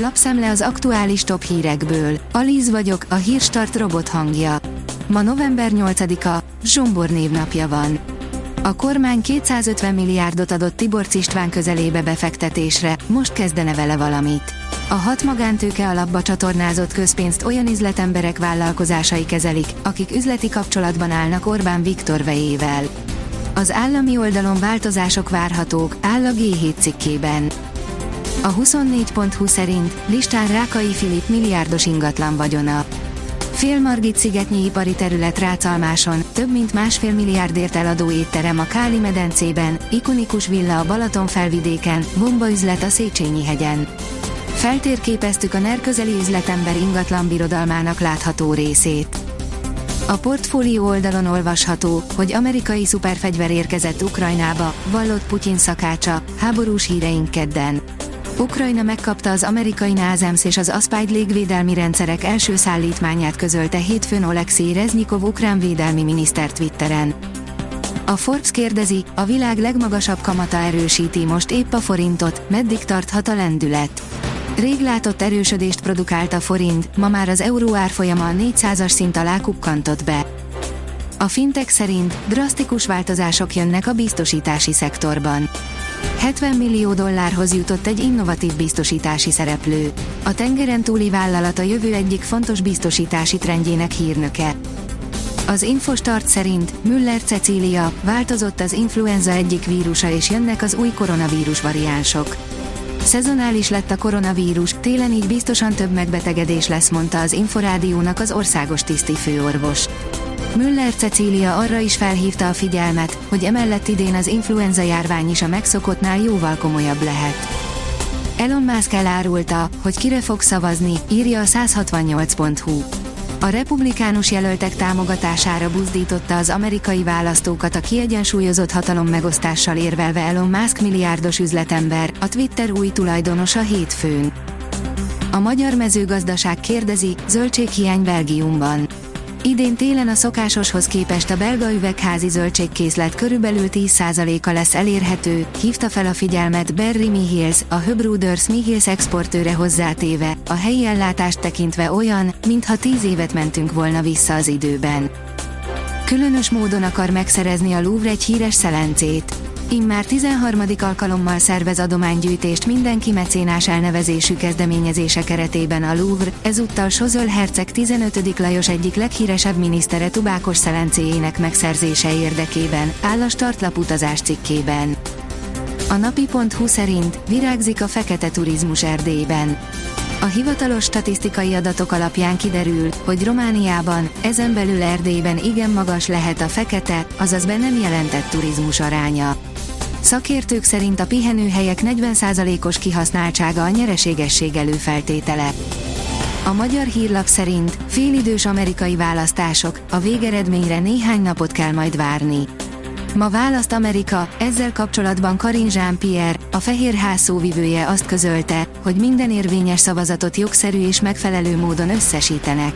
Lapszem le az aktuális top hírekből. Alíz vagyok, a Hírstart robot hangja. Ma november 8-a, Zsombor névnapja van. A kormány 250 milliárdot adott Tibor Cistván közelébe befektetésre, most kezdene vele valamit. A 6 magántőke alapba csatornázott közpénzt olyan üzletemberek vállalkozásai kezelik, akik üzleti kapcsolatban állnak Orbán Viktor vejével. Az állami oldalon változások várhatók, áll a G7 cikkében. A 24.20 szerint listán Rákai Filip milliárdos ingatlan vagyona. Fél Margit szigetnyi ipari terület Rácalmáson, több mint 1,5 milliárdért eladó étterem a Káli-medencében, ikonikus villa a Balaton-felvidéken, bombaüzlet a Széchenyi-hegyen. Feltérképeztük a NER közeli üzletember ingatlan birodalmának látható részét. A Portfólió oldalon olvasható, hogy amerikai szuperfegyver érkezett Ukrajnába, vallott Putyin szakácsa, háborús híreink kedden. Ukrajna megkapta az amerikai NASAMS és az Aspide légvédelmi rendszerek első szállítmányát, közölte hétfőn Oleksij Reznyikov ukrán védelmi miniszter Twitteren. A Forbes kérdezi, a világ legmagasabb kamata erősíti most épp a forintot, meddig tarthat a lendület. Rég látott erősödést produkált a forint, ma már az euró árfolyama a 400-as szint alá kukkantott be. A fintech szerint drasztikus változások jönnek a biztosítási szektorban. 70 millió dollárhoz jutott egy innovatív biztosítási szereplő. A tengeren túli vállalat a jövő egyik fontos biztosítási trendjének hírnöke. Az Infostart szerint Müller Cecília, változott az influenza egyik vírusa és jönnek az új koronavírus variánsok. Szezonális lett a koronavírus, télen így biztosan több megbetegedés lesz, mondta az Inforádiónak az országos tisztifőorvos. Müller Cecília arra is felhívta a figyelmet, hogy emellett idén az influenza járvány is a megszokottnál jóval komolyabb lehet. Elon Musk elárulta, hogy kire fog szavazni, írja a 168.hu. A republikánus jelöltek támogatására buzdította az amerikai választókat a kiegyensúlyozott hatalom megosztással érvelve Elon Musk milliárdos üzletember, a Twitter új tulajdonosa hétfőn. A magyar mezőgazdaság kérdezi, zöldséghiány Belgiumban. Idén télen a szokásoshoz képest a belga üvegházi zöldségkészlet körülbelül 10%-a lesz elérhető, hívta fel a figyelmet Barry Michiels, a Höbruders Michiels exportőre, hozzátéve, a helyi ellátást tekintve olyan, mintha 10 évet mentünk volna vissza az időben. Különös módon akar megszerezni a Louvre egy híres szelencét. Immár 13. alkalommal szervez adománygyűjtést mindenki mecénás elnevezésű kezdeményezése keretében a Louvre, ezúttal Sozöl Herceg 15. Lajos egyik leghíresebb minisztere tubákos szelencéjének megszerzése érdekében, áll a Startlap utazás cikkében. A napi.hu szerint virágzik a fekete turizmus Erdélyben. A hivatalos statisztikai adatok alapján kiderül, hogy Romániában, ezen belül Erdélyben igen magas lehet a fekete, azaz be nem jelentett turizmus aránya. Szakértők szerint a pihenőhelyek 40%-os kihasználtsága a nyereségesség előfeltétele. A Magyar Hírlap szerint félidős amerikai választások, a végeredményre néhány napot kell majd várni. Ma választ Amerika, ezzel kapcsolatban Karin Jean-Pierre, a Fehér Ház szóvivője azt közölte, hogy minden érvényes szavazatot jogszerű és megfelelő módon összesítenek.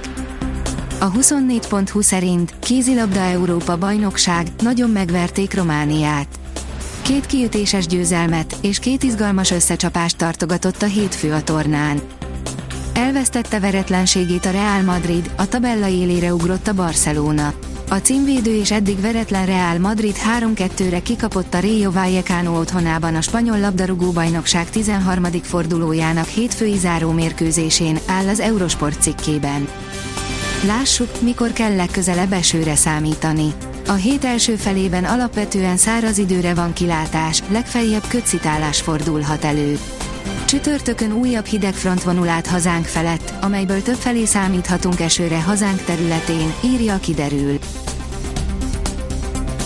A 24.20 szerint kézilabda Európa bajnokság, nagyon megverték Romániát. 2 kiütéses győzelmet és 2 izgalmas összecsapást tartogatott a hétfő a tornán. Elvesztette veretlenségét a Real Madrid, a tabella élére ugrott a Barcelona. A címvédő és eddig veretlen Real Madrid 3-2-re kikapott a Rayo Vallecano otthonában a spanyol labdarúgó-bajnokság 13. fordulójának hétfői záró mérkőzésén, áll az Eurosport cikkében. Lássuk, mikor kell legközelebb esőre számítani. A hét első felében alapvetően száraz időre van kilátás, legfeljebb ködszitálás fordulhat elő. Csütörtökön újabb hidegfront vonul át hazánk felett, amelyből többfelé számíthatunk esőre hazánk területén, írja a Kiderül.